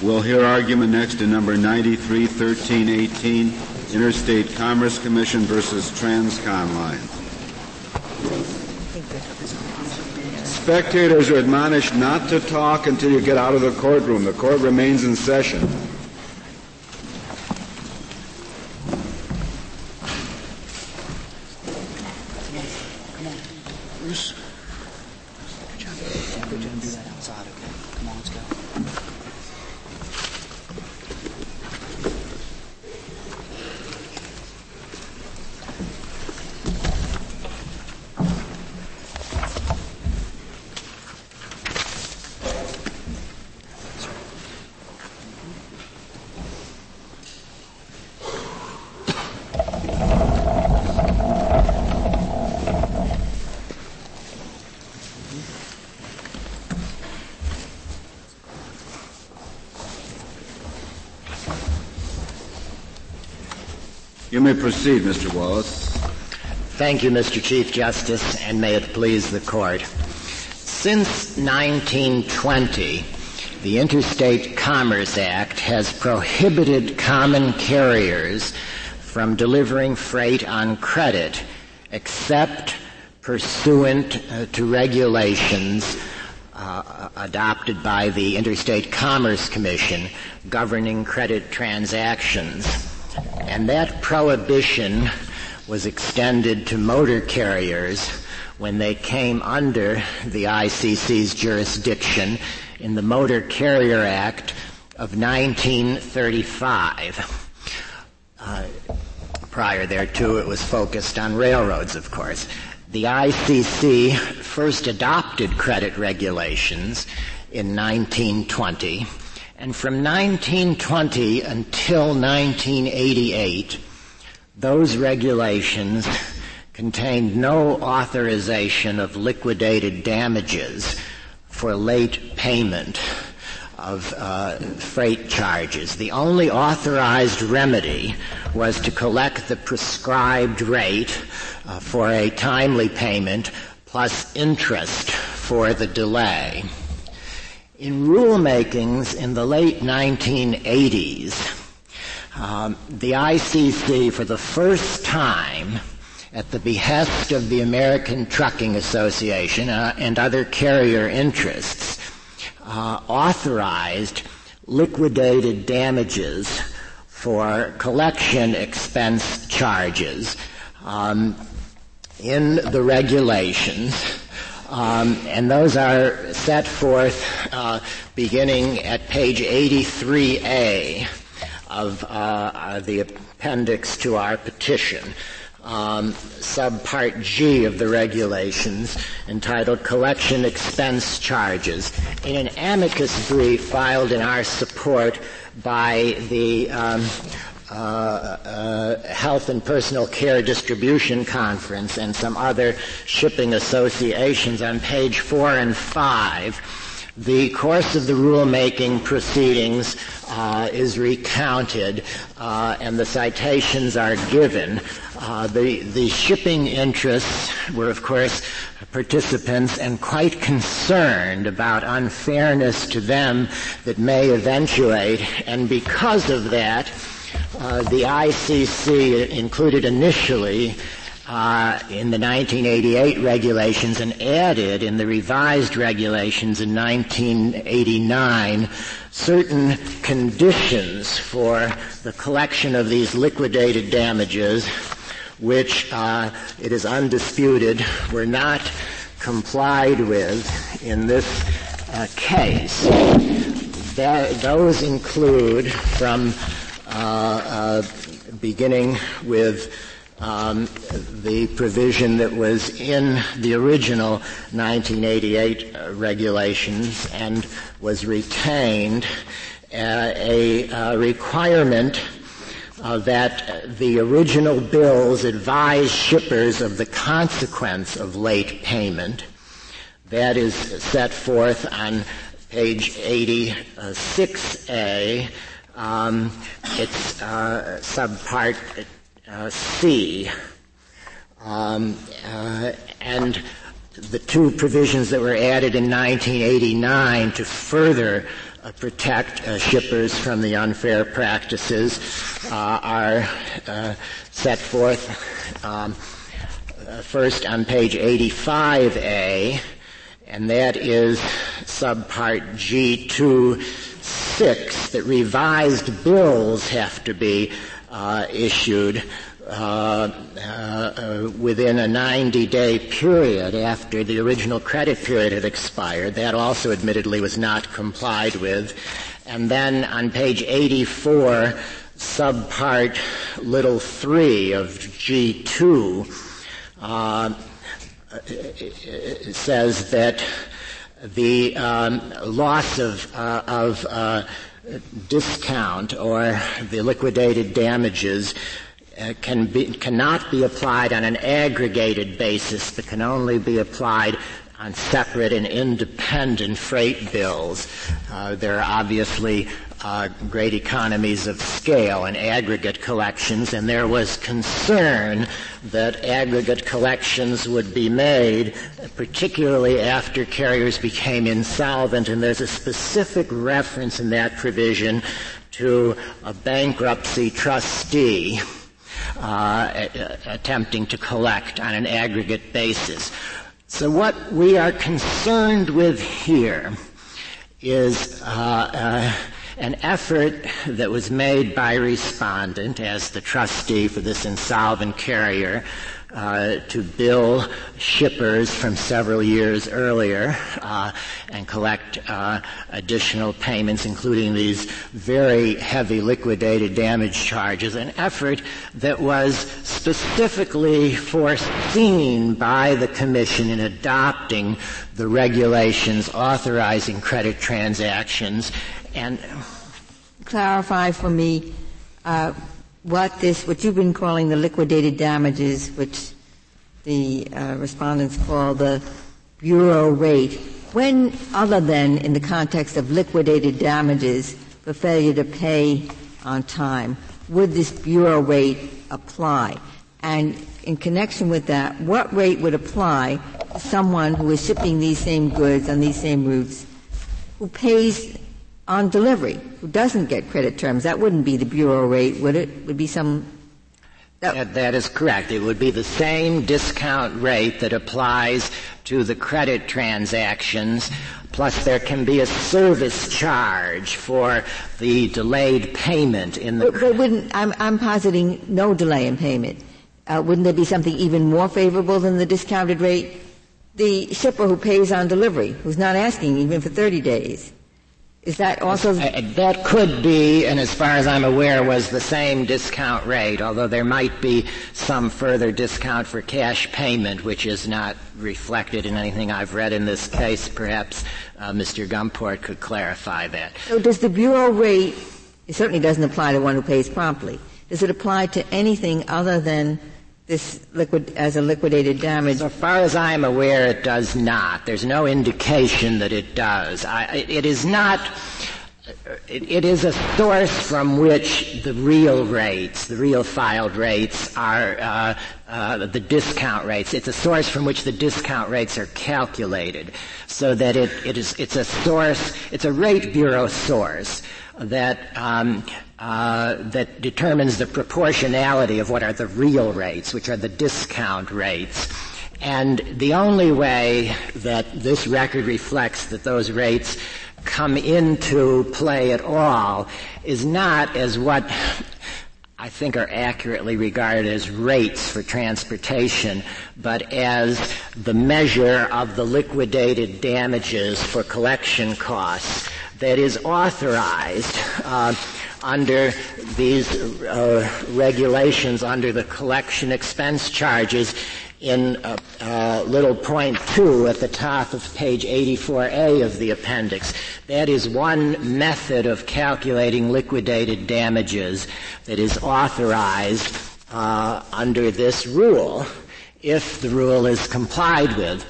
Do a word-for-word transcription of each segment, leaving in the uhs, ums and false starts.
We'll hear argument next in number ninety-three thirteen eighteen, Interstate Commerce Commission versus Transcon Lines. Spectators are admonished not to talk until you get out of the courtroom. The court remains in session. You may proceed, Mister Wallace. Thank you, Mister Chief Justice, and may it please the Court. Since nineteen twenty, the Interstate Commerce Act has prohibited common carriers from delivering freight on credit, except pursuant uh, to regulations uh, adopted by the Interstate Commerce Commission governing credit transactions. And that prohibition was extended to motor carriers when they came under the I C C's jurisdiction in the Motor Carrier Act of nineteen thirty-five. Uh, prior thereto, it was focused on railroads, of course. The I C C first adopted credit regulations in nineteen twenty. And from nineteen twenty until nineteen eighty-eight, those regulations contained no authorization of liquidated damages for late payment of uh, freight charges. The only authorized remedy was to collect the prescribed rate uh, for a timely payment plus interest for the delay. In rulemakings in the late nineteen eighties, um, the I C C, for the first time, at the behest of the American Trucking Association uh, and other carrier interests, uh, authorized liquidated damages for collection expense charges um, in the regulations. Um, and those are set forth uh, beginning at page eighty-three A of uh, uh, the appendix to our petition. Um, subpart G of the regulations, entitled Collection Expense Charges, in an amicus brief filed in our support by the um, Uh, uh, Health and Personal Care Distribution Conference and some other shipping associations on page four and five, the course of the rulemaking proceedings uh, is recounted uh, and the citations are given. Uh, the, the shipping interests were, of course, participants and quite concerned about unfairness to them that may eventuate, and because of that, Uh, the I C C included initially uh, in the nineteen eighty-eight regulations and added in the revised regulations in nineteen eighty-nine certain conditions for the collection of these liquidated damages, which uh, it is undisputed were not complied with in this uh, case. That, those include from Uh, uh, beginning with um, the provision that was in the original nineteen eighty-eight uh, regulations and was retained, uh, a uh, requirement uh, that the original bills advise shippers of the consequence of late payment. That is set forth on page eighty-six A. Um, it's uh, subpart uh, C, um, uh, and the two provisions that were added in nineteen eighty-nine to further uh, protect uh, shippers from the unfair practices uh, are uh, set forth um, uh, first on page eighty-five A, and that is subpart G two six, that revised bills have to be uh, issued Uh, uh, within a ninety-day period after the original credit period had expired. That also admittedly was not complied with. And then on page eighty-four, subpart little three of G two, uh, says that the um, loss of, uh, of uh, discount or the liquidated damages Uh, can be, cannot be applied on an aggregated basis, but can only be applied on separate and independent freight bills. Uh, there are obviously uh, great economies of scale in aggregate collections, and there was concern that aggregate collections would be made, particularly after carriers became insolvent, and there's a specific reference in that provision to a bankruptcy trustee Uh, attempting to collect on an aggregate basis. So what we are concerned with here is uh, uh, an effort that was made by respondent as the trustee for this insolvent carrier uh, to bill shippers from several years earlier uh, and collect uh, additional payments, including these very heavy liquidated damage charges, an effort that was specifically foreseen by the Commission in adopting the regulations authorizing credit transactions. And clarify for me uh, what this, what you've been calling the liquidated damages, which the uh, respondents call the bureau rate. When, other than in the context of liquidated damages for failure to pay on time, would this bureau rate apply? And in connection with that, what rate would apply to someone who is shipping these same goods on these same routes, who pays on delivery, who doesn't get credit terms? That wouldn't be the bureau rate, would it? Would be some... That, that, that is correct. It would be the same discount rate that applies to the credit transactions, plus there can be a service charge for the delayed payment in the... But, but wouldn't, I'm, I'm positing no delay in payment. Uh, wouldn't there be something even more favorable than the discounted rate? The shipper who pays on delivery, who's not asking even for thirty days. Is that also? Uh, that could be, and as far as I'm aware, was the same discount rate, although there might be some further discount for cash payment, which is not reflected in anything I've read in this case. Perhaps uh, Mister Gumport could clarify that. So does the bureau rate, it certainly doesn't apply to one who pays promptly. Does it apply to anything other than this liquid, as a liquidated damage? So far as I am aware, it does not. There's no indication that it does. I, it is not, it, it is a source from which the real rates, the real filed rates are, uh, uh, the discount rates. It's a source from which the discount rates are calculated. So that it, it is, it's a source, it's a rate bureau source that, um, Uh, that determines the proportionality of what are the real rates, which are the discount rates. And the only way that this record reflects that those rates come into play at all is not as what I think are accurately regarded as rates for transportation, but as the measure of the liquidated damages for collection costs that is authorized uh, under these uh, regulations, under the collection expense charges in uh, uh, little point two at the top of page eighty-four A of the appendix. That is one method of calculating liquidated damages that is authorized uh, under this rule, if the rule is complied with.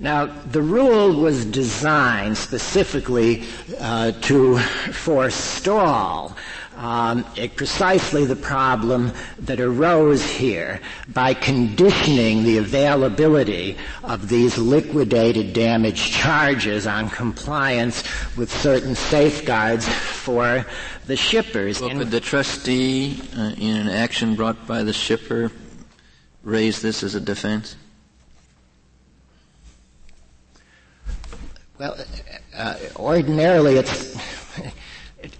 Now, the rule was designed specifically uh, to forestall um, it, precisely the problem that arose here by conditioning the availability of these liquidated damage charges on compliance with certain safeguards for the shippers. Well, could the trustee, uh, in an action brought by the shipper, raise this as a defense? Well, uh, ordinarily it's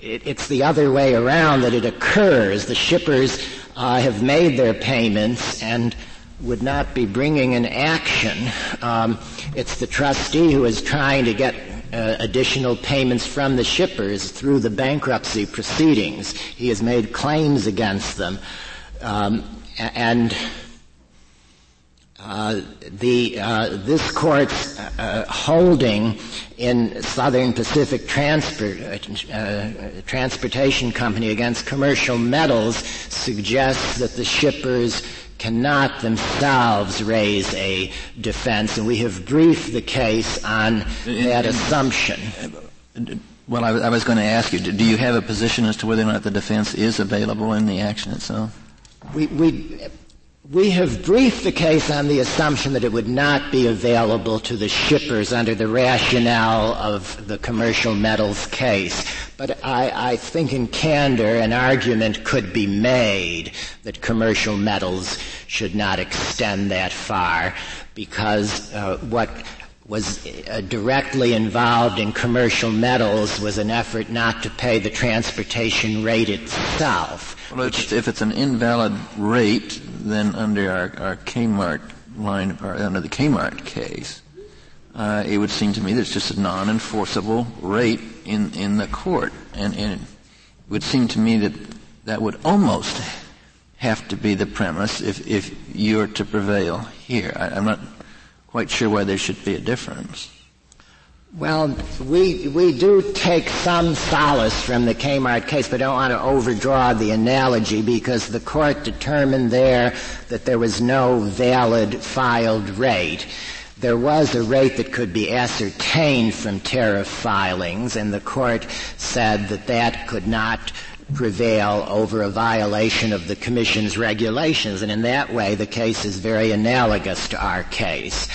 it, it's the other way around, that it occurs. The shippers uh, have made their payments and would not be bringing an action. Um, it's the trustee who is trying to get uh, additional payments from the shippers through the bankruptcy proceedings. He has made claims against them. Um, and... Uh, the, uh, this court's, uh, holding in Southern Pacific Transport, uh, uh, Transportation Company against Commercial Metals suggests that the shippers cannot themselves raise a defense, and we have briefed the case on that assumption. Well, I, I was going to ask you, do you have a position as to whether or not the defense is available in the action itself? We, we, We have briefed the case on the assumption that it would not be available to the shippers under the rationale of the Commercial Metals case. But I, I think in candor an argument could be made that Commercial Metals should not extend that far, because uh, what was uh, directly involved in Commercial Metals was an effort not to pay the transportation rate itself. Well, which, if it's an invalid rate, then under our, our Kmart line, or under the Kmart case, uh, it would seem to me that it's just a non-enforceable rate in, in the court. And, and it would seem to me that that would almost have to be the premise if, if you're to prevail here. I, I'm not quite sure why there should be a difference. Well, we we do take some solace from the Kmart case, but I don't want to overdraw the analogy, because the court determined there that there was no valid filed rate. There was a rate that could be ascertained from tariff filings, and the court said that that could not prevail over a violation of the Commission's regulations, and in that way the case is very analogous to our case.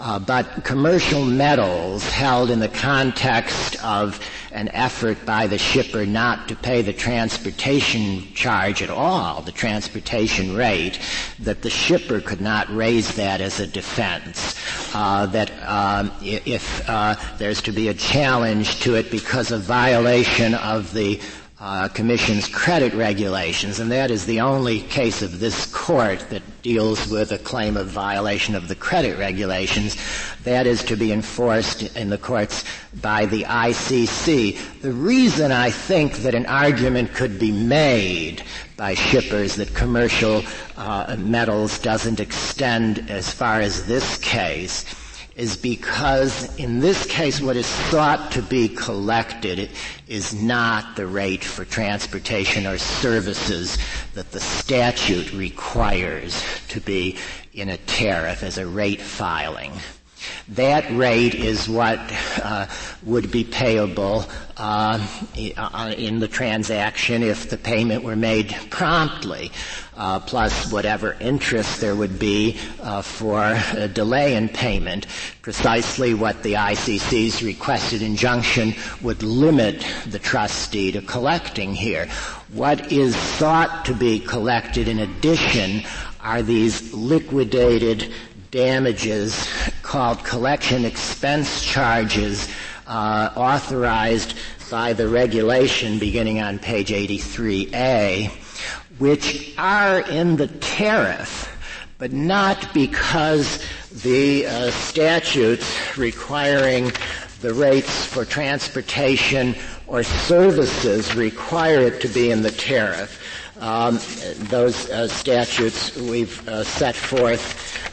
Uh, but Commercial Metals held in the context of an effort by the shipper not to pay the transportation charge at all, the transportation rate, that the shipper could not raise that as a defense, uh, that um, if uh, there's to be a challenge to it because of violation of the Uh, Commission's credit regulations, and that is the only case of this court that deals with a claim of violation of the credit regulations. That is to be enforced in the courts by the I C C. The reason I think that an argument could be made by shippers that Commercial uh, Metals doesn't extend as far as this case is because in this case what is thought to be collected is not the rate for transportation or services that the statute requires to be in a tariff as a rate filing. That rate is what uh, would be payable uh, in the transaction if the payment were made promptly, uh, plus whatever interest there would be uh, for a delay in payment, precisely what the I C C's requested injunction would limit the trustee to collecting here. What is thought to be collected in addition are these liquidated damages called collection expense charges uh, authorized by the regulation beginning on page eighty-three A, which are in the tariff, but not because the uh, statutes requiring the rates for transportation or services require it to be in the tariff. Um, those uh, statutes we've uh, set forth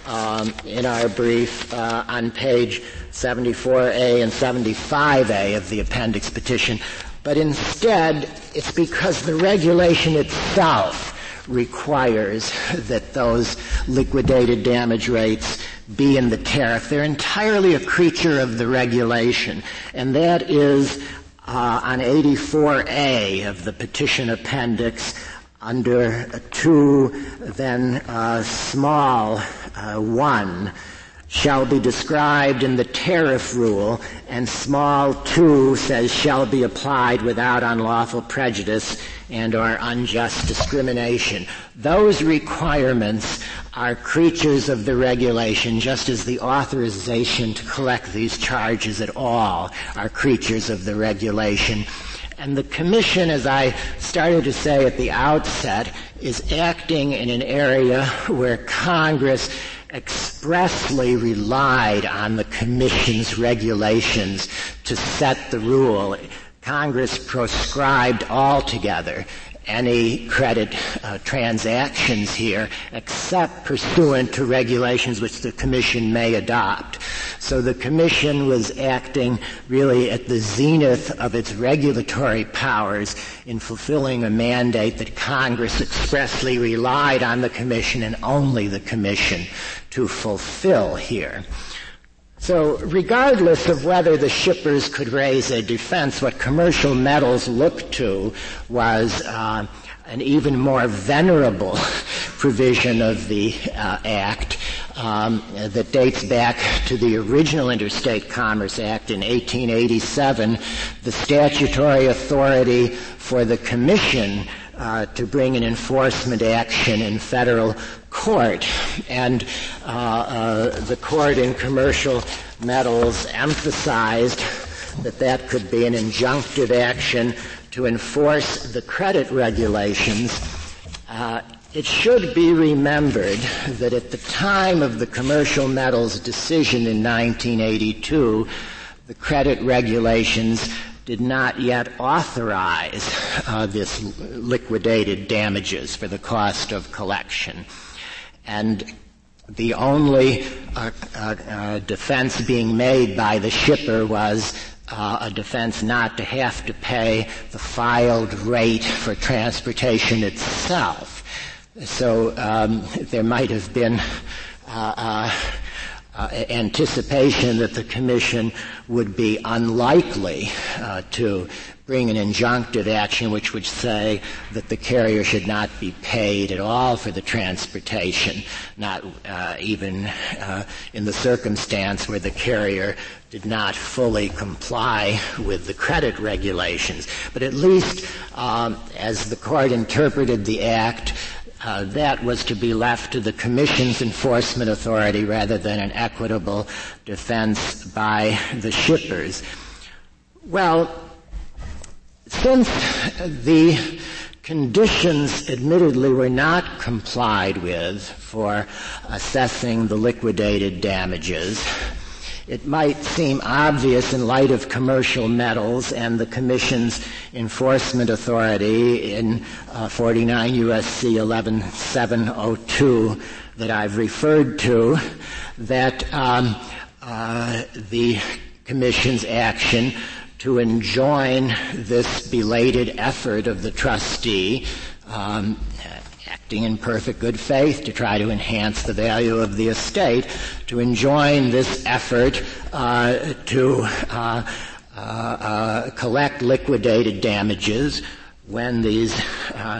um, in our brief uh, on page seventy-four A and seventy-five A of the appendix petition. But instead, it's because the regulation itself requires that those liquidated damage rates be in the tariff. They're entirely a creature of the regulation, and that is uh, on eighty-four A of the petition appendix under two, then uh, small uh, one, shall be described in the tariff rule, and small two says shall be applied without unlawful prejudice and or unjust discrimination. Those requirements are creatures of the regulation, just as the authorization to collect these charges at all are creatures of the regulation. And the Commission, as I started to say at the outset, is acting in an area where Congress expressly relied on the Commission's regulations to set the rule. Congress proscribed altogether any credit uh, transactions here, except pursuant to regulations which the Commission may adopt. So the Commission was acting really at the zenith of its regulatory powers in fulfilling a mandate that Congress expressly relied on the Commission and only the Commission to fulfill here. So regardless of whether the shippers could raise a defense, what Commercial Metals looked to was uh, an even more venerable provision of the uh, Act um, that dates back to the original Interstate Commerce Act in eighteen eighty-seven, the statutory authority for the Commission Uh, to bring an enforcement action in federal court. And uh, uh, the court in Commercial Metals emphasized that that could be an injunctive action to enforce the credit regulations. Uh, it should be remembered that at the time of the Commercial Metals decision in nineteen eighty-two, the credit regulations did not yet authorize uh, this liquidated damages for the cost of collection. And the only uh, uh, uh, defense being made by the shipper was uh, a defense not to have to pay the filed rate for transportation itself. So um, there might have been uh, uh, Uh, anticipation that the Commission would be unlikely uh, to bring an injunctive action which would say that the carrier should not be paid at all for the transportation, not uh, even uh, in the circumstance where the carrier did not fully comply with the credit regulations. But at least, um, as the Court interpreted the Act, Uh, that was to be left to the Commission's enforcement authority rather than an equitable defense by the shippers. Well, since the conditions admittedly were not complied with for assessing the liquidated damages, it might seem obvious in light of Commercial Metals and the Commission's enforcement authority in uh, forty-nine U S C eleven seven oh two that I've referred to that um, uh, the Commission's action to enjoin this belated effort of the trustee um, acting in perfect good faith to try to enhance the value of the estate, to enjoin this effort uh, to uh, uh, uh, collect liquidated damages when these uh,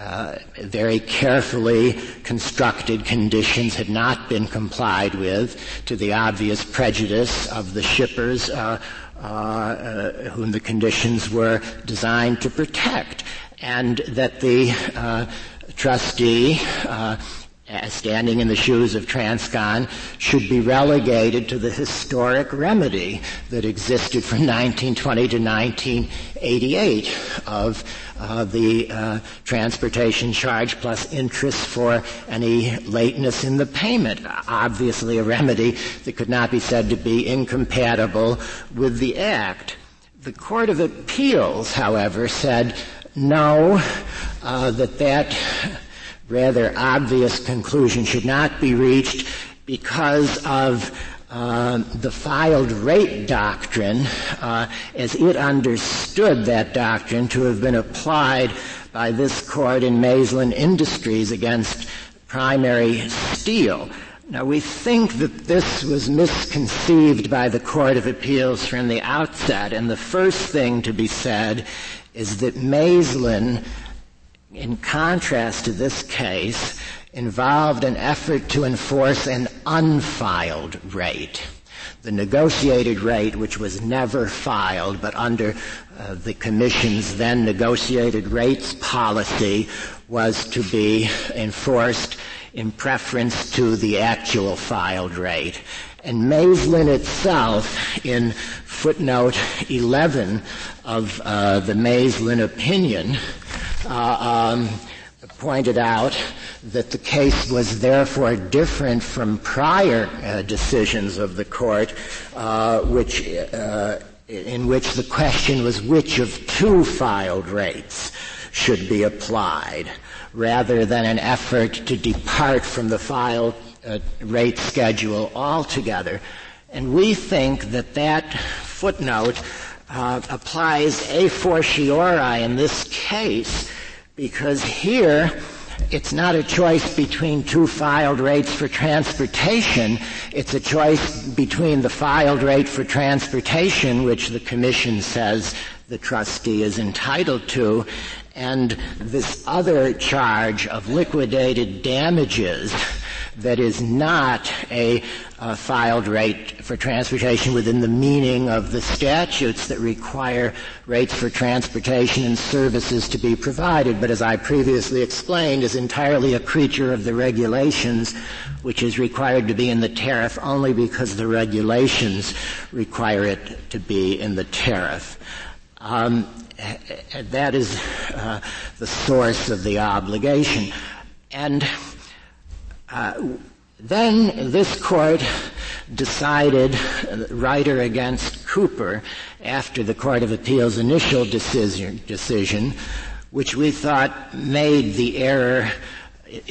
uh, very carefully constructed conditions had not been complied with, to the obvious prejudice of the shippers uh, uh, uh, whom the conditions were designed to protect, and that the uh, trustee, uh, standing in the shoes of Transcon, should be relegated to the historic remedy that existed from nineteen twenty to nineteen eighty-eight of uh, the uh, transportation charge plus interest for any lateness in the payment, obviously a remedy that could not be said to be incompatible with the Act. The Court of Appeals, however, said no, uh, that that rather obvious conclusion should not be reached because of uh, the filed rate doctrine, uh, as it understood that doctrine to have been applied by this court in Maislin Industries against primary steel. Now, we think that this was misconceived by the Court of Appeals from the outset, and the first thing to be said is that Maislin, in contrast to this case, involved an effort to enforce an unfiled rate, the negotiated rate which was never filed, but under uh, the Commission's then negotiated rates policy was to be enforced in preference to the actual filed rate. And Maislin itself, in footnote eleven of uh, the Maislin opinion, uh, um, pointed out that the case was therefore different from prior uh, decisions of the Court, uh, which, uh, in which the question was which of two filed rates should be applied, rather than an effort to depart from the filed uh, rate schedule altogether. And we think that that footnote uh, applies a fortiori in this case, because here it's not a choice between two filed rates for transportation. It's a choice between the filed rate for transportation, which the Commission says the trustee is entitled to, and this other charge of liquidated damages that is not a, a filed rate for transportation within the meaning of the statutes that require rates for transportation and services to be provided, but as I previously explained, is entirely a creature of the regulations, which is required to be in the tariff only because the regulations require it to be in the tariff. Um, That is uh, the source of the obligation. And uh, then this Court decided Ryder against Cooper after the Court of Appeals' initial decision, decision, which we thought made the error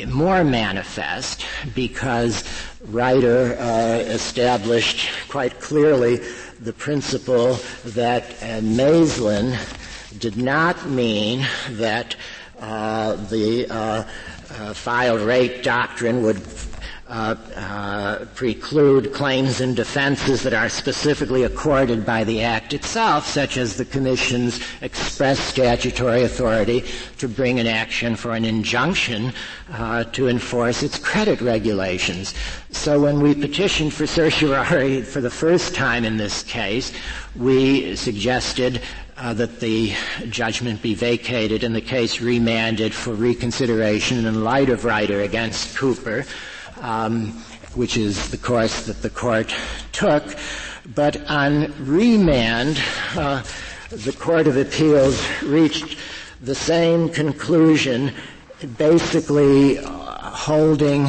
more manifest, because Ryder uh, established quite clearly the principle that uh, Maislin did not mean that uh, the uh, uh, filed rate doctrine would uh, uh, preclude claims and defenses that are specifically accorded by the Act itself, such as the Commission's express statutory authority to bring an action for an injunction uh, to enforce its credit regulations. So when we petitioned for certiorari for the first time in this case, we suggested Uh, that the judgment be vacated and the case remanded for reconsideration in light of Ryder against Cooper, um, which is the course that the Court took. But on remand, uh, the Court of Appeals reached the same conclusion, basically uh, holding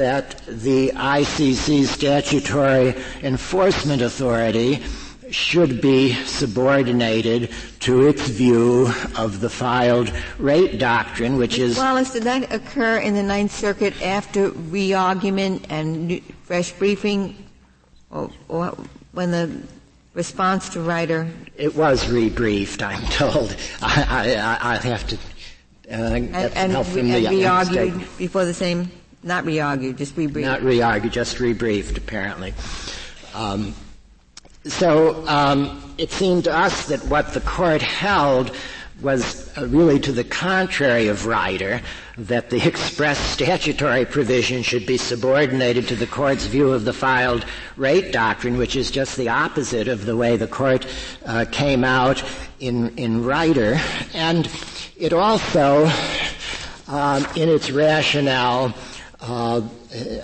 that the I C C's statutory enforcement authority should be subordinated to its view of the filed rate doctrine, which is... Wallace, did that occur in the Ninth Circuit after re-argument and new, fresh briefing, or, or when the response to Ryder... It was re-briefed, I'm told. I, I, I have to uh, and, get and help from the... And re-argued before the same... Not re-argued, just re-briefed. Not re-argued, just re-briefed, apparently. Um, So um, it seemed to us that what the Court held was uh, really to the contrary of Ryder, that the express statutory provision should be subordinated to the Court's view of the filed rate doctrine, which is just the opposite of the way the Court uh, came out in, in Ryder. And it also, um, in its rationale, Uh,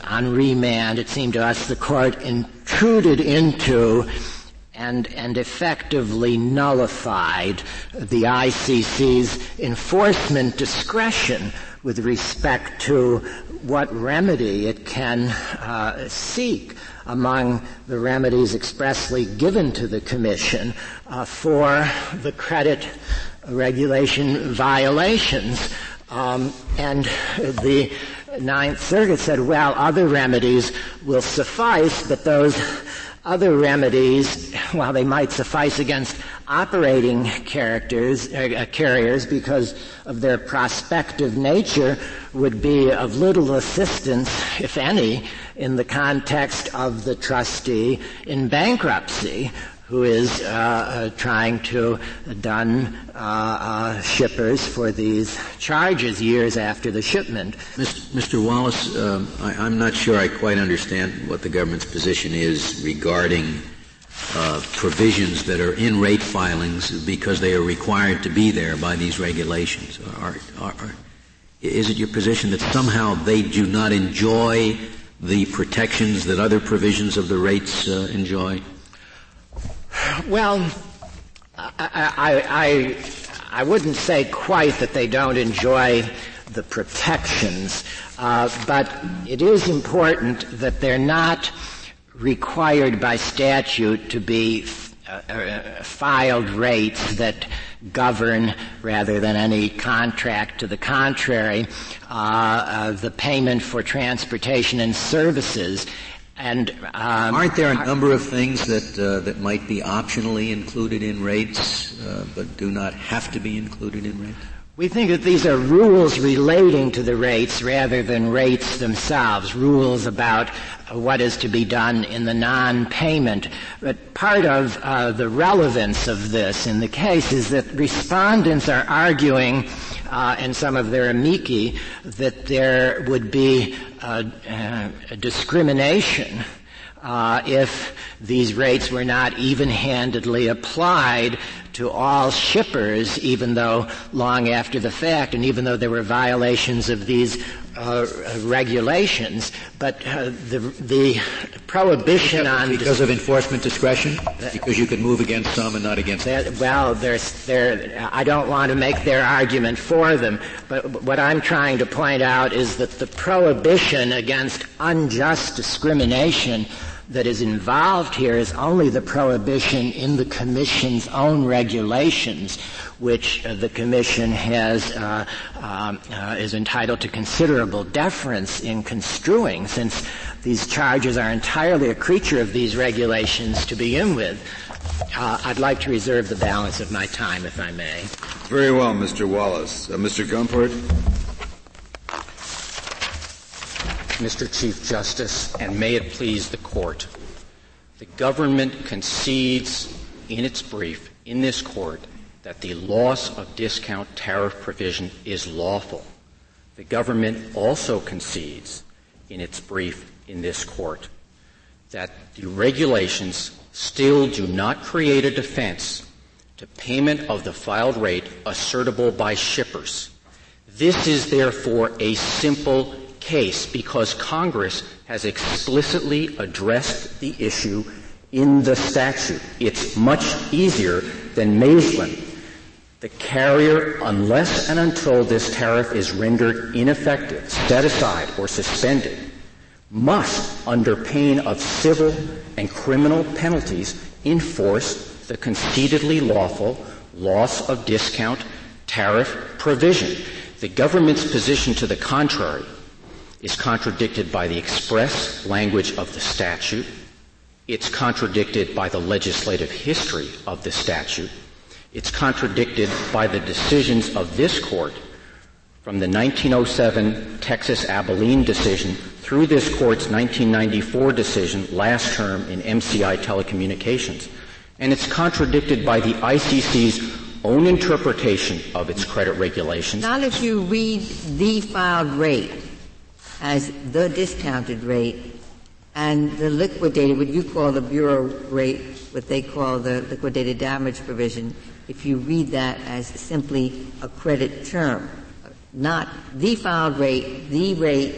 on remand, it seemed to us the Court intruded into and, and effectively nullified the I C C's enforcement discretion with respect to what remedy it can uh, seek among the remedies expressly given to the Commission uh, for the credit regulation violations. Um, and the Ninth Circuit said, well, other remedies will suffice, but those other remedies, while they might suffice against operating characters, uh, carriers, because of their prospective nature, would be of little assistance, if any, in the context of the trustee in bankruptcy, who is uh, uh, trying to dun uh, uh, shippers for these charges years after the shipment. Mister Wallace, uh, I, I'm not sure I quite understand what the government's position is regarding uh, provisions that are in rate filings because they are required to be there by these regulations. Are, are, are, is it your position that somehow they do not enjoy the protections that other provisions of the rates uh, enjoy? Well, I, I, I, I wouldn't say quite that they don't enjoy the protections, uh, but it is important that they're not required by statute to be uh, uh, filed rates that govern, rather than any contract to the contrary, uh, uh, the payment for transportation and services. And um, aren't there a number of things that uh, that might be optionally included in rates, uh, but do not have to be included in rates? We think that these are rules relating to the rates rather than rates themselves, rules about what is to be done in the non-payment. But part of uh, the relevance of this in the case is that respondents are arguing, uh, and some of their amici, that there would be uh, uh, discrimination uh, if these rates were not even-handedly applied to all shippers, even though long after the fact, and even though there were violations of these uh, regulations. But uh, the, the prohibition on because dis- of enforcement discretion, uh, because you could move against some and not against that, others. Well, there's there. I don't want to make their argument for them, but what I'm trying to point out is that the prohibition against unjust discrimination that is involved here is only the prohibition in the Commission's own regulations, which uh, the Commission has uh, um, uh, is entitled to considerable deference in construing, since these charges are entirely a creature of these regulations to begin with. Uh, I'd like to reserve the balance of my time, if I may. Very well, Mister Wallace. Uh, Mister Gumpert. Mister Chief Justice, and may it please the Court, the government concedes in its brief in this Court that the loss of discount tariff provision is lawful. The government also concedes in its brief in this Court that the regulations still do not create a defense to payment of the filed rate assertable by shippers. This is therefore a simple case because Congress has explicitly addressed the issue in the statute. It's much easier than Maislin. The carrier, unless and until this tariff is rendered ineffective, set aside, or suspended, must, under pain of civil and criminal penalties, enforce the concededly lawful loss of discount tariff provision. The government's position to the contrary is contradicted by the express language of the statute. It's contradicted by the legislative history of the statute. It's contradicted by the decisions of this Court, from the nineteen oh seven Texas Abilene decision through this Court's nineteen ninety-four decision last term in M C I telecommunications. And it's contradicted by the I C C's own interpretation of its credit regulations. Not if you read the filed rate as the discounted rate, and the liquidated, what you call the bureau rate, what they call the liquidated damage provision, if you read that as simply a credit term, not the filed rate, the rate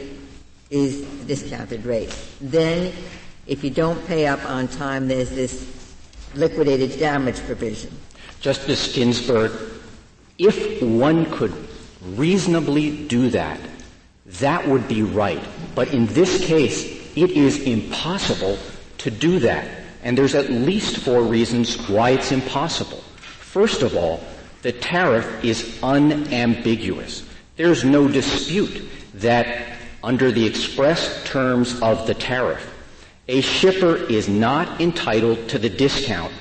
is the discounted rate. Then, if you don't pay up on time, there's this liquidated damage provision. Justice Ginsburg, if one could reasonably do that, that would be right. But in this case, it is impossible to do that. And there's at least four reasons why it's impossible. First of all, the tariff is unambiguous. There's no dispute that under the express terms of the tariff, a shipper is not entitled to the discount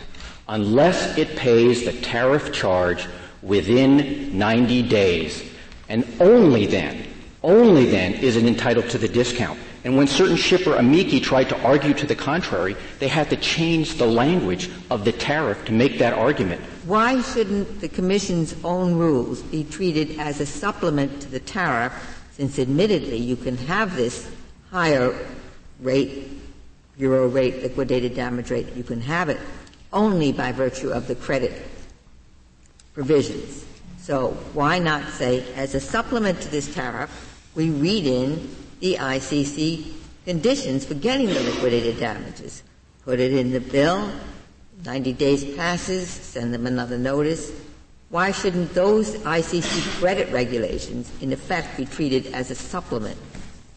unless it pays the tariff charge within ninety days. And only then, only then is it entitled to the discount. And when certain shipper amici tried to argue to the contrary, they had to change the language of the tariff to make that argument. Why shouldn't the Commission's own rules be treated as a supplement to the tariff, since admittedly you can have this higher rate, bureau rate, liquidated damage rate, you can have it only by virtue of the credit provisions? So why not say, as a supplement to this tariff, we read in the I C C conditions for getting the liquidated damages? Put it in the bill, ninety days passes, send them another notice. Why shouldn't those I C C credit regulations, in effect, be treated as a supplement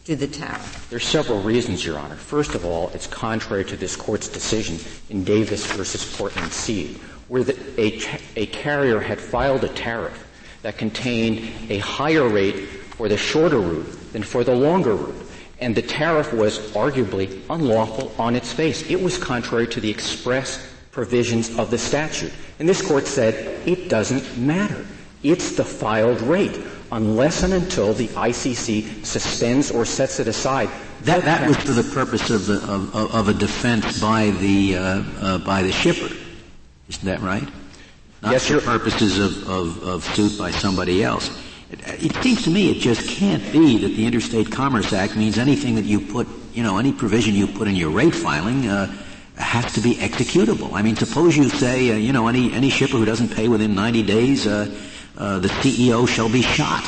to the tariff? There are several reasons, Your Honor. First of all, it's contrary to this Court's decision in Davis versus Portland Seed, where the, a, a carrier had filed a tariff that contained a higher rate for the shorter route than for the longer route, and the tariff was arguably unlawful on its face. It was contrary to the express provisions of the statute. And this Court said, it doesn't matter. It's the filed rate, unless and until the I C C suspends or sets it aside. That, that was for the purpose of, the, of, of a defense by the, uh, uh, by the shipper. Isn't that right? Not yes, for purposes of, of, of suit by somebody else. It, it seems to me it just can't be that the Interstate Commerce Act means anything that you put, you know, any provision you put in your rate filing uh, has to be executable. I mean, suppose you say, uh, you know, any, any shipper who doesn't pay within ninety days, uh, uh, the C E O shall be shot.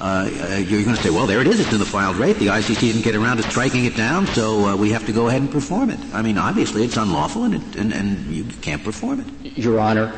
Uh, uh, you're going to say, well, there it is. It's in the filed rate. The I C C didn't get around to striking it down, so uh, we have to go ahead and perform it. I mean, obviously, it's unlawful, and, it, and, and you can't perform it. Your Honor,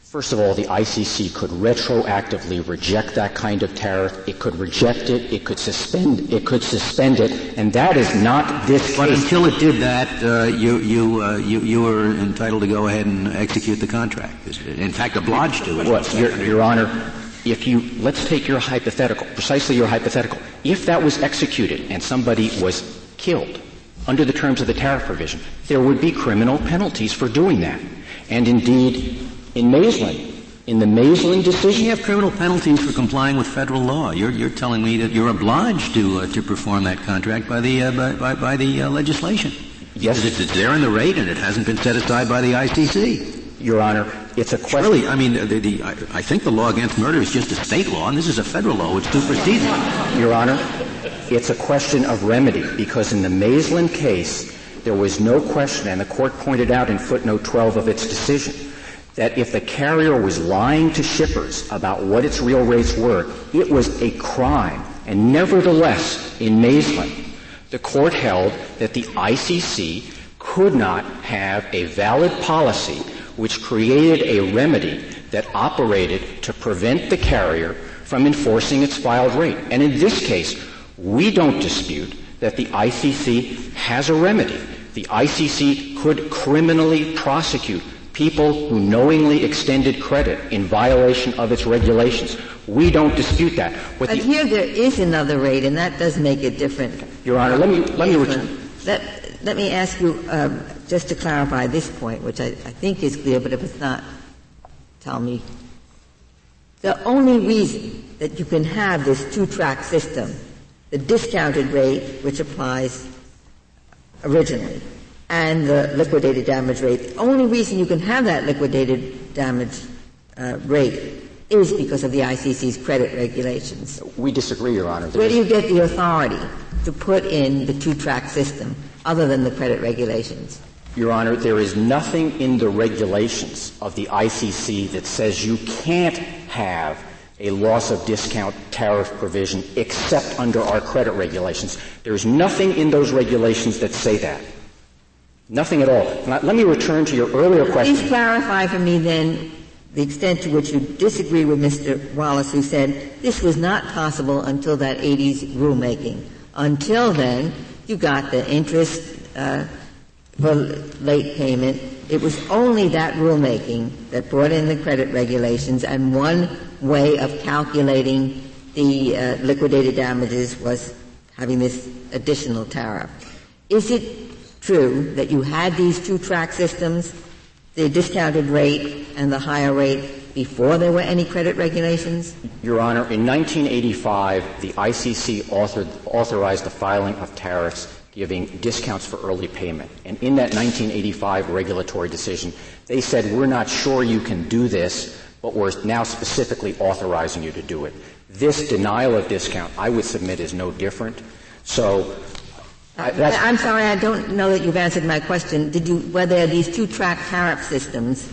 first of all, the I C C could retroactively reject that kind of tariff. It could reject it. It could suspend. It could suspend it, and that is not this but case. But until it did that, uh, you you uh, you you were entitled to go ahead and execute the contract. In fact, obliged to it. What, Your, Your Honor? If you, let's take your hypothetical, precisely your hypothetical. If that was executed and somebody was killed under the terms of the tariff provision, there would be criminal penalties for doing that. And indeed, in Maislin, in the Maislin decision, you have criminal penalties for complying with federal law. You're, you're telling me that you're obliged to uh, to perform that contract by the uh, by, by, by the uh, legislation. Yes, because it's there in the rate and it hasn't been set aside by the I C C. Your Honor, it's a question. Surely, I mean, the, the, I, I think the law against murder is just a state law, and this is a federal law which supersedes it. Your Honor, it's a question of remedy, because in the Maislin case, there was no question, and the Court pointed out in footnote twelve of its decision, that if the carrier was lying to shippers about what its real rates were, it was a crime. And nevertheless, in Maislin, the Court held that the I C C could not have a valid policy which created a remedy that operated to prevent the carrier from enforcing its filed rate. And in this case, we don't dispute that the I C C has a remedy. The I C C could criminally prosecute people who knowingly extended credit in violation of its regulations. We don't dispute that. What but the, here there is another rate, and that does make it different. Your Honor, let me let me let, let me ask you. Um, Just to clarify this point, which I, I think is clear, but if it's not, tell me. The only reason that you can have this two-track system, the discounted rate, which applies originally, and the liquidated damage rate, the only reason you can have that liquidated damage uh, rate is because of the I C C's credit regulations. We disagree, Your Honor. Where do you get the authority to put in the two-track system other than the credit regulations? Your Honor, there is nothing in the regulations of the I C C that says you can't have a loss of discount tariff provision except under our credit regulations. There is nothing in those regulations that say that. Nothing at all. Now, let me return to your earlier question. Please clarify for me then the extent to which you disagree with Mister Wallace, who said this was not possible until that eighties rulemaking. Until then, you got the interest uh, for late payment. It was only that rulemaking that brought in the credit regulations, and one way of calculating the uh, liquidated damages was having this additional tariff. Is it true that you had these two track systems? the discounted rate and the higher rate before there were any credit regulations? Your Honor, in nineteen eighty-five, the I C C authored, authorized the filing of tariffs giving discounts for early payment. And in that nineteen eighty-five regulatory decision, they said, we're not sure you can do this, but we're now specifically authorizing you to do it. This denial of discount, I would submit, is no different. So I, that's I'm sorry, I don't know that you've answered my question. Did you, were there these two-track tariff systems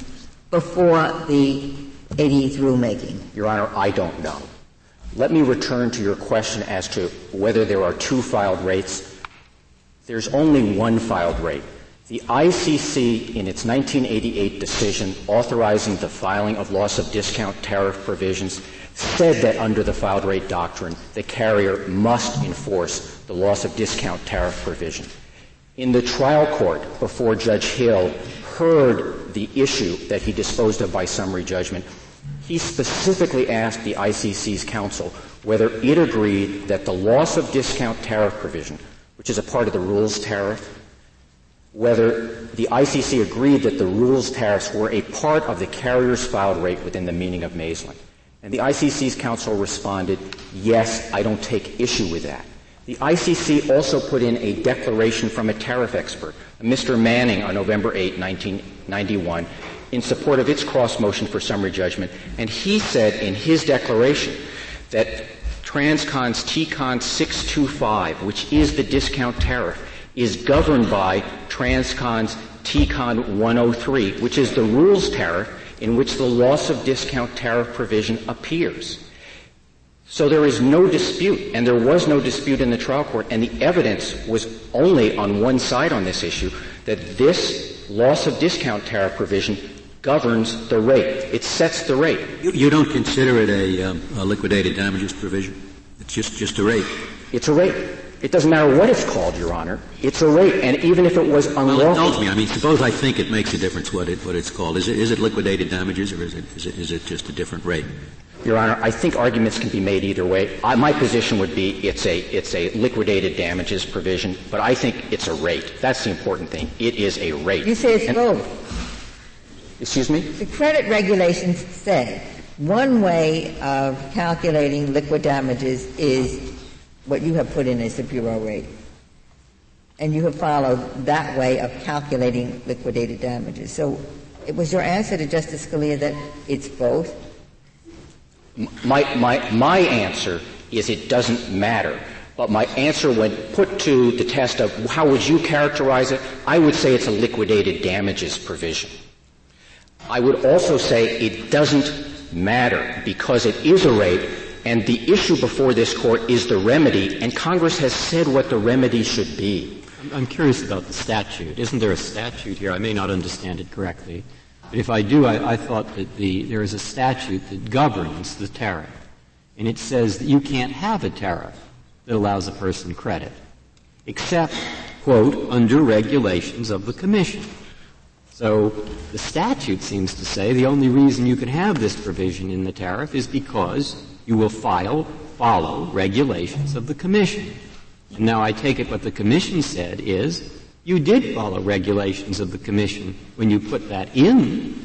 before the eighties rulemaking? Your Honor, I don't know. Let me return to your question as to whether there are two filed rates. There's only one filed rate. The I C C, in its nineteen eighty-eight decision authorizing the filing of loss of discount tariff provisions, said that under the filed rate doctrine, the carrier must enforce the loss of discount tariff provision. In the trial court, before Judge Hill heard the issue that he disposed of by summary judgment, he specifically asked the I C C's counsel whether it agreed that the loss of discount tariff provision, which is a part of the rules tariff, whether the I C C agreed that the rules tariffs were a part of the carrier's filed rate within the meaning of Maislin. And the I C C's counsel responded, yes, I don't take issue with that. The I C C also put in a declaration from a tariff expert, Mister Manning, on November eighth, nineteen ninety-one, in support of its cross motion for summary judgment. And he said in his declaration that Transcon's T CON six twenty-five, which is the discount tariff, is governed by Transcon's T CON one oh three, which is the rules tariff in which the loss of discount tariff provision appears. So there is no dispute, and there was no dispute in the trial court, and the evidence was only on one side on this issue, that this loss of discount tariff provision governs the rate. It sets the rate. You, you don't consider it a, um, a liquidated damages provision? It's just, just a rate. It's a rate. It doesn't matter what it's called, Your Honor. It's a rate, and even if it was unlawful. Well, indulge me. I mean, suppose I think it makes a difference what it what it's called. Is it is it liquidated damages, or is it is it is it just a different rate? Your Honor, I think arguments can be made either way. I, my position would be it's a it's a liquidated damages provision, but I think it's a rate. That's the important thing. It is a rate. You say it's and, both. Excuse me? The credit regulations say one way of calculating liquid damages is what you have put in as the bureau rate, and you have followed that way of calculating liquidated damages. So it was your answer to Justice Scalia that it's both? My, my, my answer is it doesn't matter. But my answer when put to the test of how would you characterize it, I would say it's a liquidated damages provision. I would also say it doesn't matter because it is a rate. And the issue before this Court is the remedy, and Congress has said what the remedy should be. I'm curious about the statute. Isn't there a statute here? I may not understand it correctly, but if I do, I, I thought that the, there is a statute that governs the tariff, and it says that you can't have a tariff that allows a person credit, except, quote, under regulations of the Commission. So the statute seems to say the only reason you can have this provision in the tariff is because you will file, follow regulations of the Commission. And now I take it what the Commission said is you did follow regulations of the Commission when you put that in.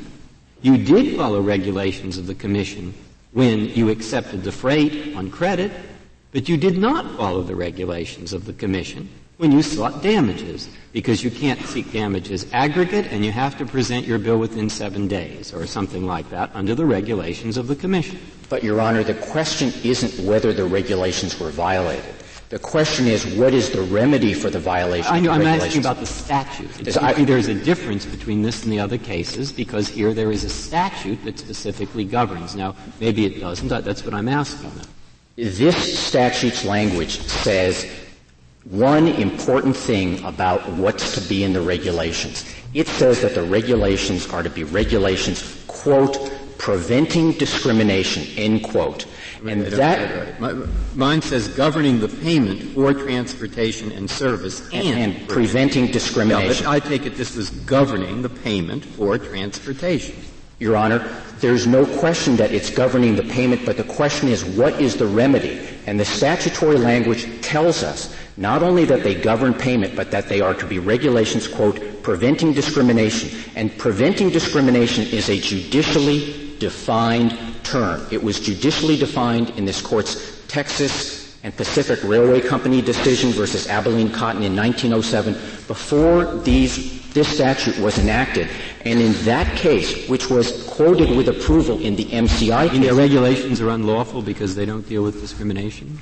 You did follow regulations of the Commission when you accepted the freight on credit, but you did not follow the regulations of the Commission when you sought damages, because you can't seek damages aggregate and you have to present your bill within seven days or something like that under the regulations of the Commission. But, Your Honor, the question isn't whether the regulations were violated. The question is, what is the remedy for the violation I know, of the I'm regulations? I'm asking about the statute. It I, there's a difference between this and the other cases, because here there is a statute that specifically governs. Now, maybe it doesn't. That's what I'm asking. This statute's language says one important thing about what's to be in the regulations. It says that the regulations are to be regulations, quote, preventing discrimination, end quote. And that mine says governing the payment for transportation and service and, and preventing discrimination. No, but I take it this is governing the payment for transportation. Your Honor, there's no question that it's governing the payment, but the question is, what is the remedy? And the statutory language tells us not only that they govern payment, but that they are to be regulations, quote, preventing discrimination. And preventing discrimination is a judicially defined term. It was judicially defined in this Court's Texas and Pacific Railway Company decision versus Abilene Cotton in nineteen oh seven before these This statute was enacted, and in that case, which was quoted with approval in the M C I case, and their regulations are unlawful because they don't deal with discrimination?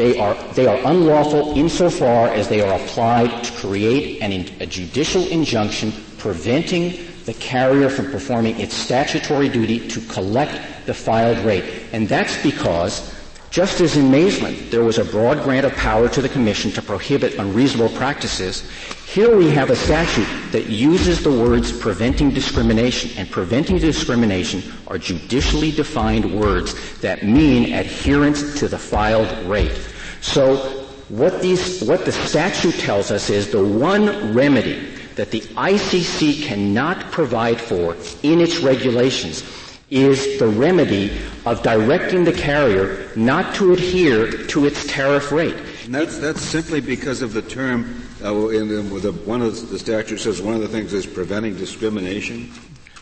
They are, they are unlawful insofar as they are applied to create an, a judicial injunction preventing the carrier from performing its statutory duty to collect the filed rate. And that's because, just as in Maislin, there was a broad grant of power to the Commission to prohibit unreasonable practices, here we have a statute that uses the words preventing discrimination, and preventing discrimination are judicially defined words that mean adherence to the filed rate. So what, these, what the statute tells us is the one remedy that the I C C cannot provide for in its regulations is the remedy of directing the carrier not to adhere to its tariff rate. And that's, that's simply because of the term, uh, in, in the, one of the statutes says one of the things is preventing discrimination.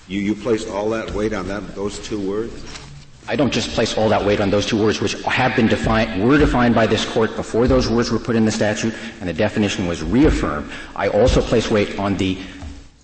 You, you placed all that weight on that, those two words? I don't just place all that weight on those two words, which have been defined, were defined by this Court before those words were put in the statute, and the definition was reaffirmed. I also place weight on the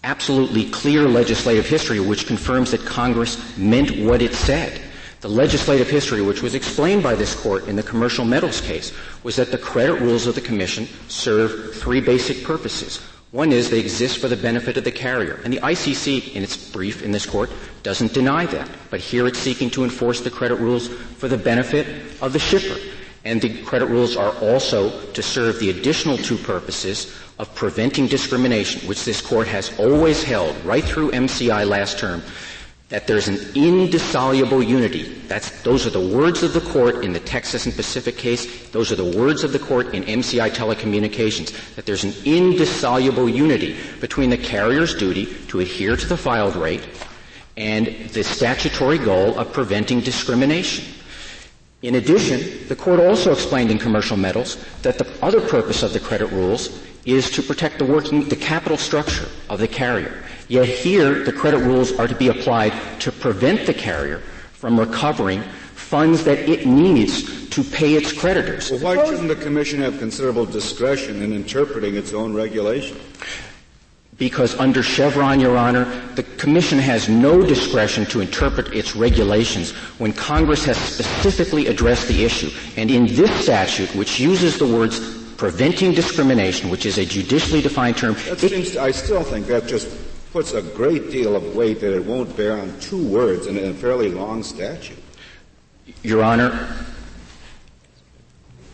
absolutely clear legislative history, which confirms that Congress meant what it said. The legislative history, which was explained by this Court in the Commercial Metals case, was that the credit rules of the Commission serve three basic purposes. One is they exist for the benefit of the carrier, and the I C C, in its brief in this Court, doesn't deny that. But here it's seeking to enforce the credit rules for the benefit of the shipper. And the credit rules are also to serve the additional two purposes of preventing discrimination, which this Court has always held right through M C I last term, that there's an indissoluble unity. That's, those are the words of the Court in the Texas and Pacific case. Those are the words of the Court in M C I telecommunications, that there's an indissoluble unity between the carrier's duty to adhere to the filed rate and the statutory goal of preventing discrimination. In addition, the Court also explained in Commercial Metals that the other purpose of the credit rules is to protect the working, the capital structure of the carrier. Yet here, the credit rules are to be applied to prevent the carrier from recovering funds that it needs to pay its creditors. Well, why shouldn't the Commission have considerable discretion in interpreting its own regulation? Because under Chevron, Your Honor, the Commission has no discretion to interpret its regulations when Congress has specifically addressed the issue. And in this statute, which uses the words preventing discrimination, which is a judicially defined term, that seems, I still think that just puts a great deal of weight that it won't bear on two words in a fairly long statute. Your Honor,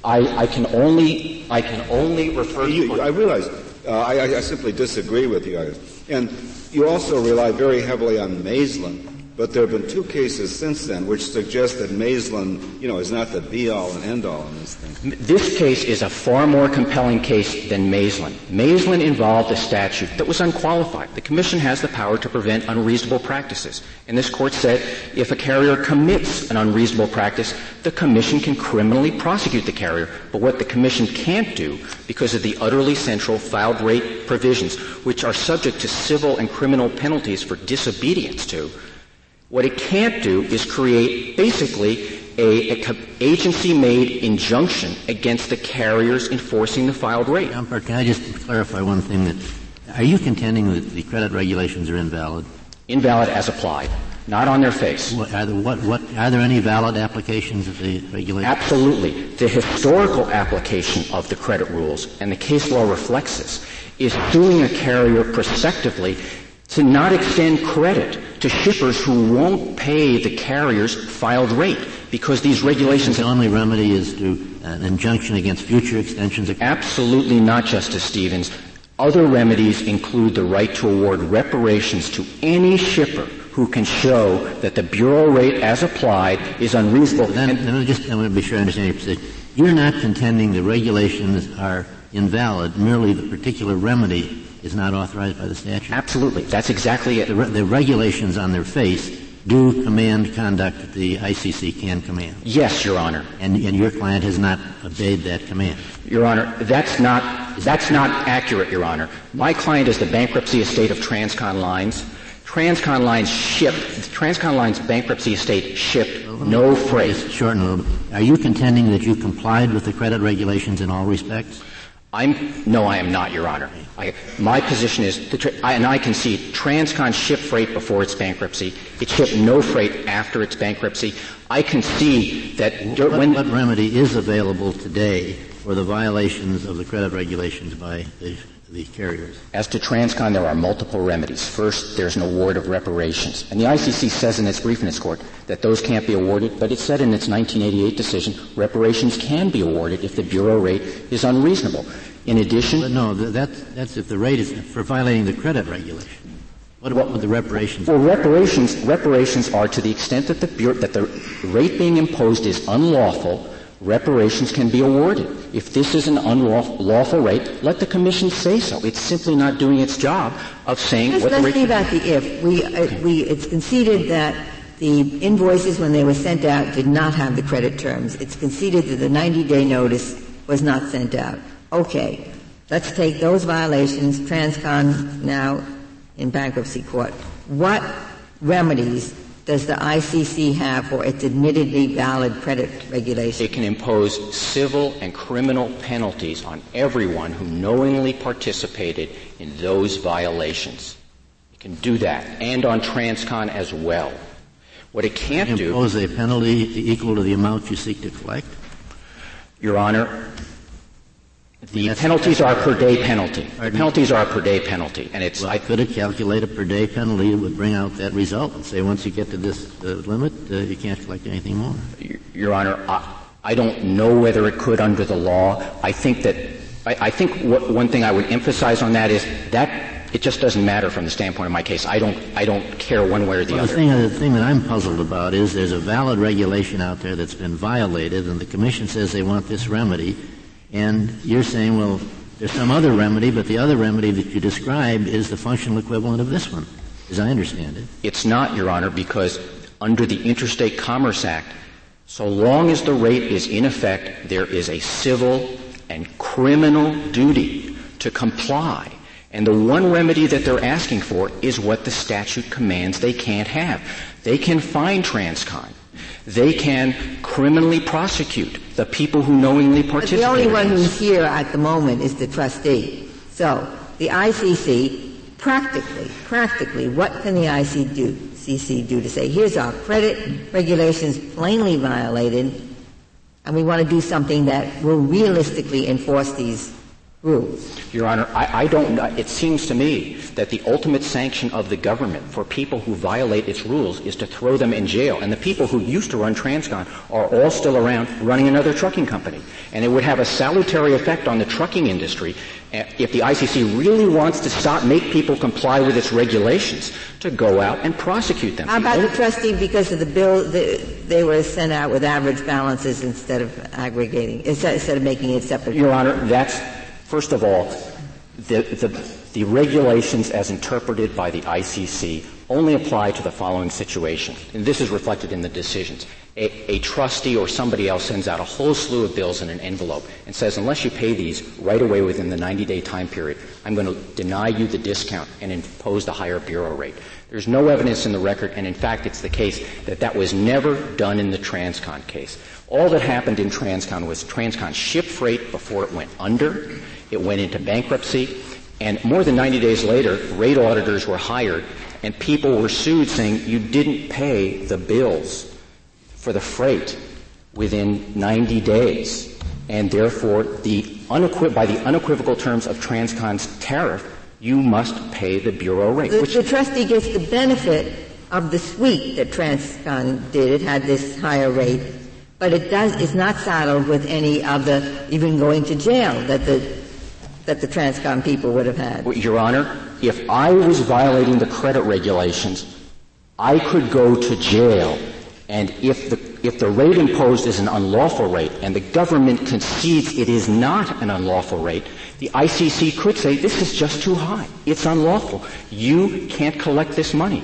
I, I can only I can only refer to you, I realize. Uh, I, I simply disagree with you. And you also rely very heavily on Maislin, but there have been two cases since then which suggest that Maislin, you know, is not the be-all and end-all in this thing. This case is a far more compelling case than Maislin. Maislin involved a statute that was unqualified. The Commission has the power to prevent unreasonable practices. And this Court said if a carrier commits an unreasonable practice, the Commission can criminally prosecute the carrier. But what the Commission can't do, because of the utterly central filed rate provisions, which are subject to civil and criminal penalties for disobedience to, what it can't do is create basically a, a agency-made injunction against the carriers enforcing the filed rate. Jumper, can I just clarify one thing? That, are you contending that the credit regulations are invalid? Invalid as applied, not on their face. What, are, there, what, what, are there any valid applications of the regulations? Absolutely. The historical application of the credit rules, and the case law reflects this, is suing a carrier prospectively to not extend credit to shippers who won't pay the carrier's filed rate, because these regulations... The only remedy is to uh, an injunction against future extensions of... Absolutely not, Justice Stevens. Other remedies include the right to award reparations to any shipper who can show that the bureau rate as applied is unreasonable. Then, then just, I want to be sure I understand your position. You're not contending the regulations are invalid, merely the particular remedy is not authorized by the statute? Absolutely. That's exactly it. The, re- the regulations on their face do command conduct that the I C C can command. Yes, Your Honor. And, and your client has not obeyed that command. Your Honor, that's not, that's not accurate, Your Honor. My client is the bankruptcy estate of Transcon Lines. Transcon Lines shipped, Transcon Lines bankruptcy estate shipped no freight. Shorten a little bit. Are you contending that you complied with the credit regulations in all respects? I'm, no, I am not, Your Honor. I, my position is, tra- I, and I concede, Transcon shipped freight before its bankruptcy. It shipped no freight after its bankruptcy. I concede that dur- what, when... What remedy is available today for the violations of the credit regulations by the... the carriers? As to Transcon, there are multiple remedies. First, there's an award of reparations. And the I C C says in its brief in its court that those can't be awarded, but it said in its nineteen eighty-eight decision reparations can be awarded if the bureau rate is unreasonable. In addition... But no, that's, that's if the rate is for violating the credit regulation. What about well, the reparations? Well, reparations, reparations are to the extent that the, bureau, that the rate being imposed is unlawful, reparations can be awarded. If this is an unlawful rate, let the Commission say so. It's simply not doing its job of saying Just what the rate is. Let's think about the if. We, uh, we, it's conceded that the invoices, when they were sent out, did not have the credit terms. It's conceded that the ninety-day notice was not sent out. Okay. Let's take those violations, Transcon now in bankruptcy court. What remedies does the I C C have for its admittedly valid credit regulation? It can impose civil and criminal penalties on everyone who knowingly participated in those violations. It can do that, and on Transcon as well. What it can't do... It can impose a penalty equal to the amount you seek to collect? Your Honor, the That's penalties are a per-day penalty. The penalties are a per-day penalty. And it's, well, I could have calculated a per-day penalty that would bring out that result and say once you get to this uh, limit, uh, you can't collect anything more. Your Honor, I, I don't know whether it could under the law. I think that I, I think what, one thing I would emphasize on that is that it just doesn't matter from the standpoint of my case. I don't I don't care one way or the well, other. The thing, the thing that I'm puzzled about is there's a valid regulation out there that's been violated, and the Commission says they want this remedy. And you're saying, well, there's some other remedy, but the other remedy that you described is the functional equivalent of this one, as I understand it. It's not, Your Honor, because under the Interstate Commerce Act, so long as the rate is in effect, there is a civil and criminal duty to comply. And the one remedy that they're asking for is what the statute commands they can't have. They can fine Transcon. They can criminally prosecute the people who knowingly participate. But the only one who's here at the moment is the trustee. So the I C C, practically, practically, what can the I C C do to say, here's our credit regulations plainly violated, and we want to do something that will realistically enforce these rules? Your Honor, I, I don't know. It seems to me that the ultimate sanction of the government for people who violate its rules is to throw them in jail. And the people who used to run Transcon are all still around running another trucking company. And it would have a salutary effect on the trucking industry if the I C C really wants to stop, make people comply with its regulations, to go out and prosecute them. How about the trustee because of the bill? The, they were sent out with average balances instead of aggregating, instead, instead of making it separate. Your Honor, that's... First of all, the, the, the regulations as interpreted by the I C C only apply to the following situation, and this is reflected in the decisions. A, a trustee or somebody else sends out a whole slew of bills in an envelope and says, unless you pay these right away within the ninety-day time period, I'm going to deny you the discount and impose the higher bureau rate. There's no evidence in the record, and in fact, it's the case that that was never done in the Transcon case. All that happened in Transcon was Transcon shipped freight before it went under. It went into bankruptcy, and more than ninety days later, rate auditors were hired, and people were sued saying you didn't pay the bills for the freight within ninety days, and therefore, the unequ- by the unequivocal terms of Transcon's tariff, you must pay the bureau rate. The, which the trustee gets the benefit of the sweep that Transcon did. It had this higher rate, but it does, it's not saddled with any of the even going to jail that the that the Transcon people would have had. Well, Your Honor, if I was violating the credit regulations, I could go to jail. And if the if the rate imposed is an unlawful rate and the government concedes it is not an unlawful rate, the I C C could say, this is just too high. It's unlawful. You can't collect this money.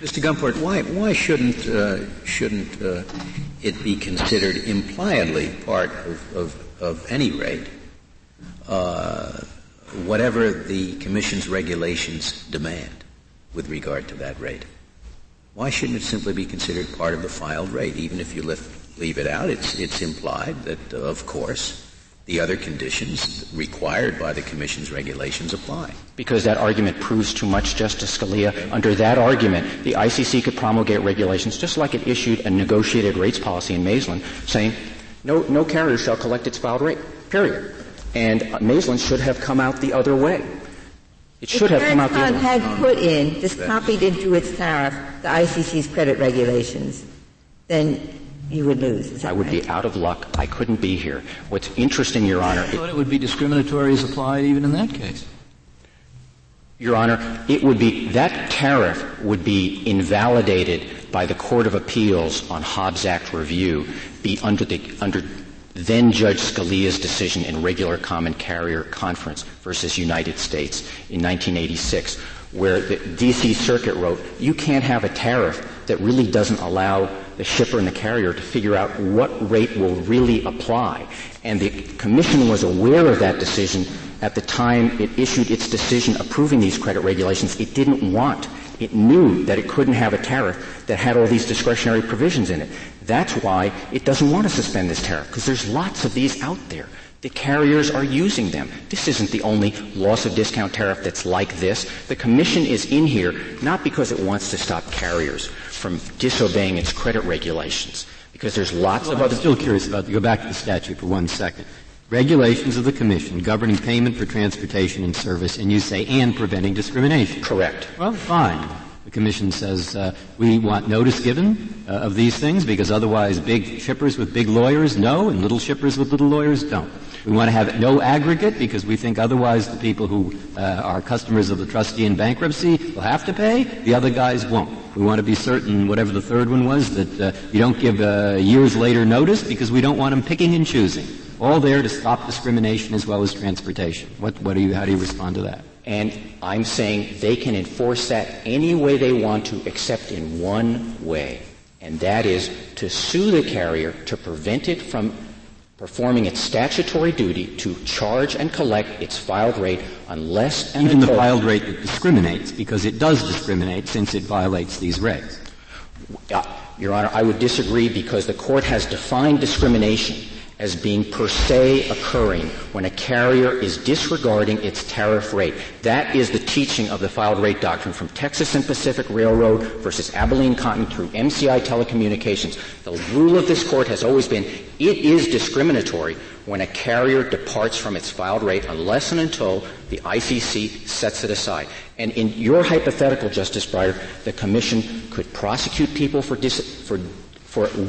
Mister Gumport, why, why shouldn't, uh, shouldn't uh, it be considered impliedly part of, of, of any rate, uh, whatever the Commission's regulations demand with regard to that rate? Why shouldn't it simply be considered part of the filed rate? Even if you lift, leave it out, it's, it's implied that, uh, of course, the other conditions required by the Commission's regulations apply. Because that argument proves too much, Justice Scalia. Under that argument, the I C C could promulgate regulations just like it issued a negotiated rates policy in Maislin saying, no, no carrier shall collect its filed rate, period. And uh, Maislin should have come out the other way. It should have come out the other way. If Transcon had put in, just copied into its tariff, the I C C's credit regulations, then you would lose. Is that I would right? be out of luck. I couldn't be here. What's interesting, Your Honor... I thought it would be discriminatory as applied even in that case. Your Honor, it would be... That tariff would be invalidated by the Court of Appeals on Hobbs Act review, be under the... under. Then Judge Scalia's decision in Regular Common Carrier Conference versus United States in nineteen eighty-six, where the D C Circuit wrote, you can't have a tariff that really doesn't allow the shipper and the carrier to figure out what rate will really apply. And the Commission was aware of that decision at the time it issued its decision approving these credit regulations. It didn't want. It knew that it couldn't have a tariff that had all these discretionary provisions in it. That's why it doesn't want to suspend this tariff, because there's lots of these out there. The carriers are using them. This isn't the only loss of discount tariff that's like this. The Commission is in here not because it wants to stop carriers from disobeying its credit regulations, because there's lots well, of I'm other... I'm still curious about to go back to the statute for one second. Regulations of the Commission governing payment for transportation and service, and you say, and preventing discrimination. Correct. Well, fine. The Commission says uh, we want notice given uh, of these things because otherwise big shippers with big lawyers know and little shippers with little lawyers don't. We want to have no aggregate because we think otherwise the people who uh, are customers of the trustee in bankruptcy will have to pay, the other guys won't. We want to be certain, whatever the third one was, that uh, you don't give uh, years later notice because we don't want them picking and choosing. All there to stop discrimination as well as transportation. What, what do you, how do you respond to that? And I'm saying they can enforce that any way they want to except in one way, and that is to sue the carrier to prevent it from performing its statutory duty to charge and collect its filed rate unless and until... Even the filed rate that discriminates, because it does discriminate since it violates these regs. Uh, Your Honor, I would disagree because the Court has defined discrimination as being per se occurring when a carrier is disregarding its tariff rate. That is the teaching of the filed rate doctrine from Texas and Pacific Railroad versus Abilene Cotton through M C I telecommunications. The rule of this Court has always been it is discriminatory when a carrier departs from its filed rate unless and until the I C C sets it aside. And in your hypothetical, Justice Breyer, the Commission could prosecute people for dis- for. for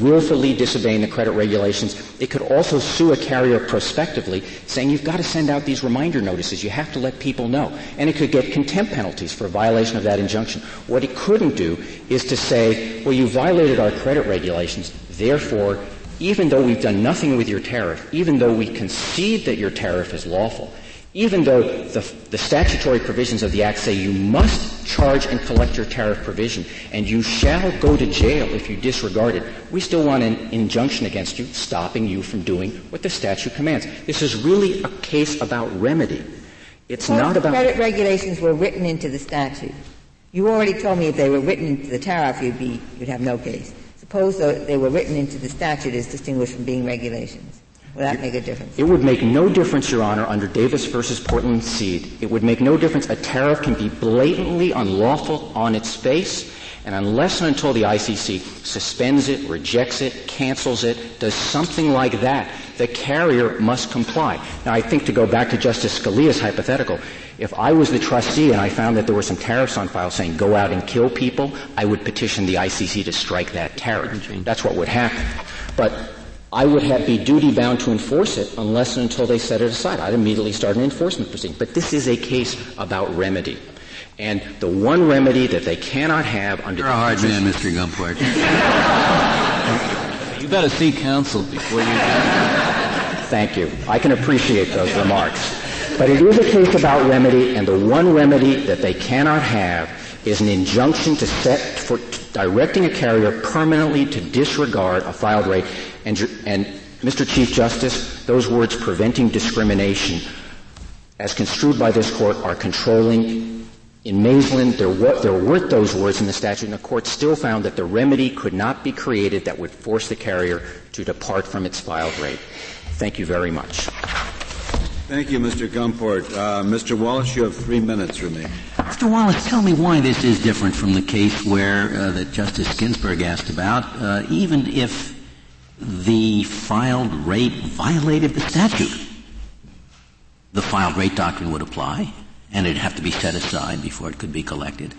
willfully disobeying the credit regulations. It could also sue a carrier prospectively, saying you've got to send out these reminder notices. You have to let people know. And it could get contempt penalties for violation of that injunction. What it couldn't do is to say, well, you violated our credit regulations, therefore, even though we've done nothing with your tariff, even though we concede that your tariff is lawful, even though the, the statutory provisions of the Act say you must charge and collect your tariff provision and you shall go to jail if you disregard it, we still want an injunction against you stopping you from doing what the statute commands. This is really a case about remedy. It's well, not about... credit regulations were written into the statute. You already told me if they were written into the tariff, you'd be, you'd have no case. Suppose they were written into the statute as distinguished from being regulations. Would that make a difference? It would make no difference, Your Honor, under Davis versus Portland Seed. It would make no difference. A tariff can be blatantly unlawful on its face, and unless and until the I C C suspends it, rejects it, cancels it, does something like that, the carrier must comply. Now, I think to go back to Justice Scalia's hypothetical, if I was the trustee and I found that there were some tariffs on file saying go out and kill people, I would petition the I C C to strike that tariff. That's what would happen. But I would have be duty-bound to enforce it unless and until they set it aside. I'd immediately start an enforcement proceeding. But this is a case about remedy. And the one remedy that they cannot have under... You're a hard man, Mister Gumport. You better see counsel before you do. Thank you. I can appreciate those remarks. But it is a case about remedy, and the one remedy that they cannot have is an injunction to set for directing a carrier permanently to disregard a filed rate. And, and Mister Chief Justice, those words, preventing discrimination, as construed by this court, are controlling. In Maislin, there were, there were those words in the statute, and the court still found that the remedy could not be created that would force the carrier to depart from its filed rate. Thank you very much. Thank you, Mister Gumport. Uh, Mister Wallace, you have three minutes remaining. Mister Wallace, tell me why this is different from the case where uh, that Justice Ginsburg asked about, uh, even if the filed rate violated the statute. The filed rate doctrine would apply, and it'd have to be set aside before it could be collected.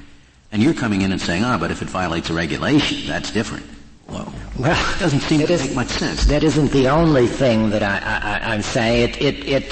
And you're coming in and saying, ah, but if it violates a regulation, that's different. Well, well, it doesn't seem to make much sense. That isn't the only thing that I, I, I'm saying. It, it, it,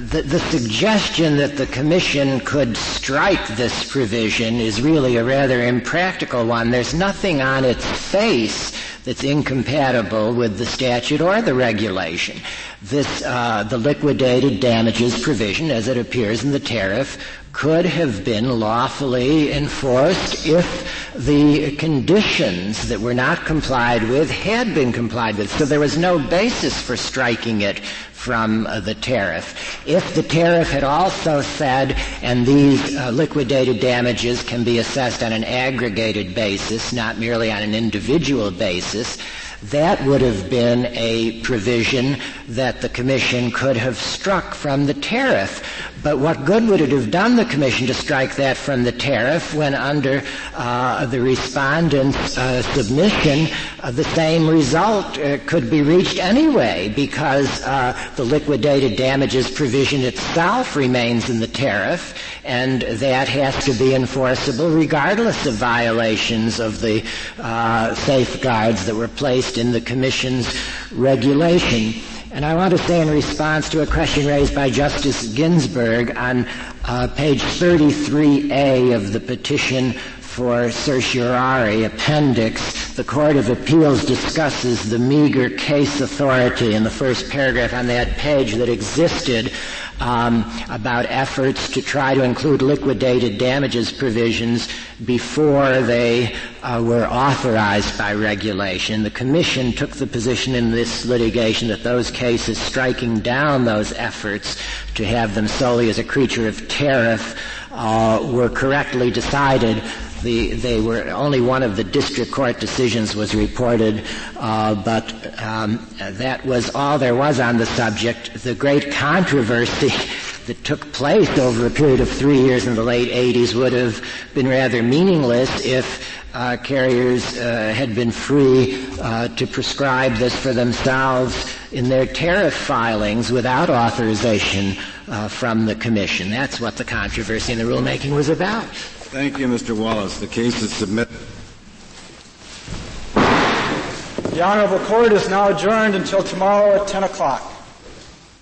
the, the suggestion that the Commission could strike this provision is really a rather impractical one. There's nothing on its face that's incompatible with the statute or the regulation. This, uh, the liquidated damages provision, as it appears in the tariff, could have been lawfully enforced if the conditions that were not complied with had been complied with. So there was no basis for striking it from uh, the tariff. If the tariff had also said, and these uh, liquidated damages can be assessed on an aggregated basis, not merely on an individual basis, that would have been a provision that the Commission could have struck from the tariff. But what good would it have done the Commission to strike that from the tariff when under uh, the respondent's uh, submission, uh, the same result uh, could be reached anyway, because uh, the liquidated damages provision itself remains in the tariff, and that has to be enforceable regardless of violations of the uh, safeguards that were placed in the Commission's regulation. And I want to say in response to a question raised by Justice Ginsburg on uh, page thirty-three A of the petition for certiorari appendix, the Court of Appeals discusses the meager case authority in the first paragraph on that page that existed um, about efforts to try to include liquidated damages provisions before they uh, were authorized by regulation. The Commission took the position in this litigation that those cases striking down those efforts to have them solely as a creature of tariff uh, were correctly decided. The, they were only one of the district court decisions was reported, uh, but um, that was all there was on the subject. The great controversy that took place over a period of three years in the late eighties would have been rather meaningless if uh, carriers uh, had been free uh, to prescribe this for themselves in their tariff filings without authorization uh, from the Commission. That's what the controversy in the rulemaking was about. Thank you, Mister Wallace. The case is submitted. The Honorable Court is now adjourned until tomorrow at ten o'clock.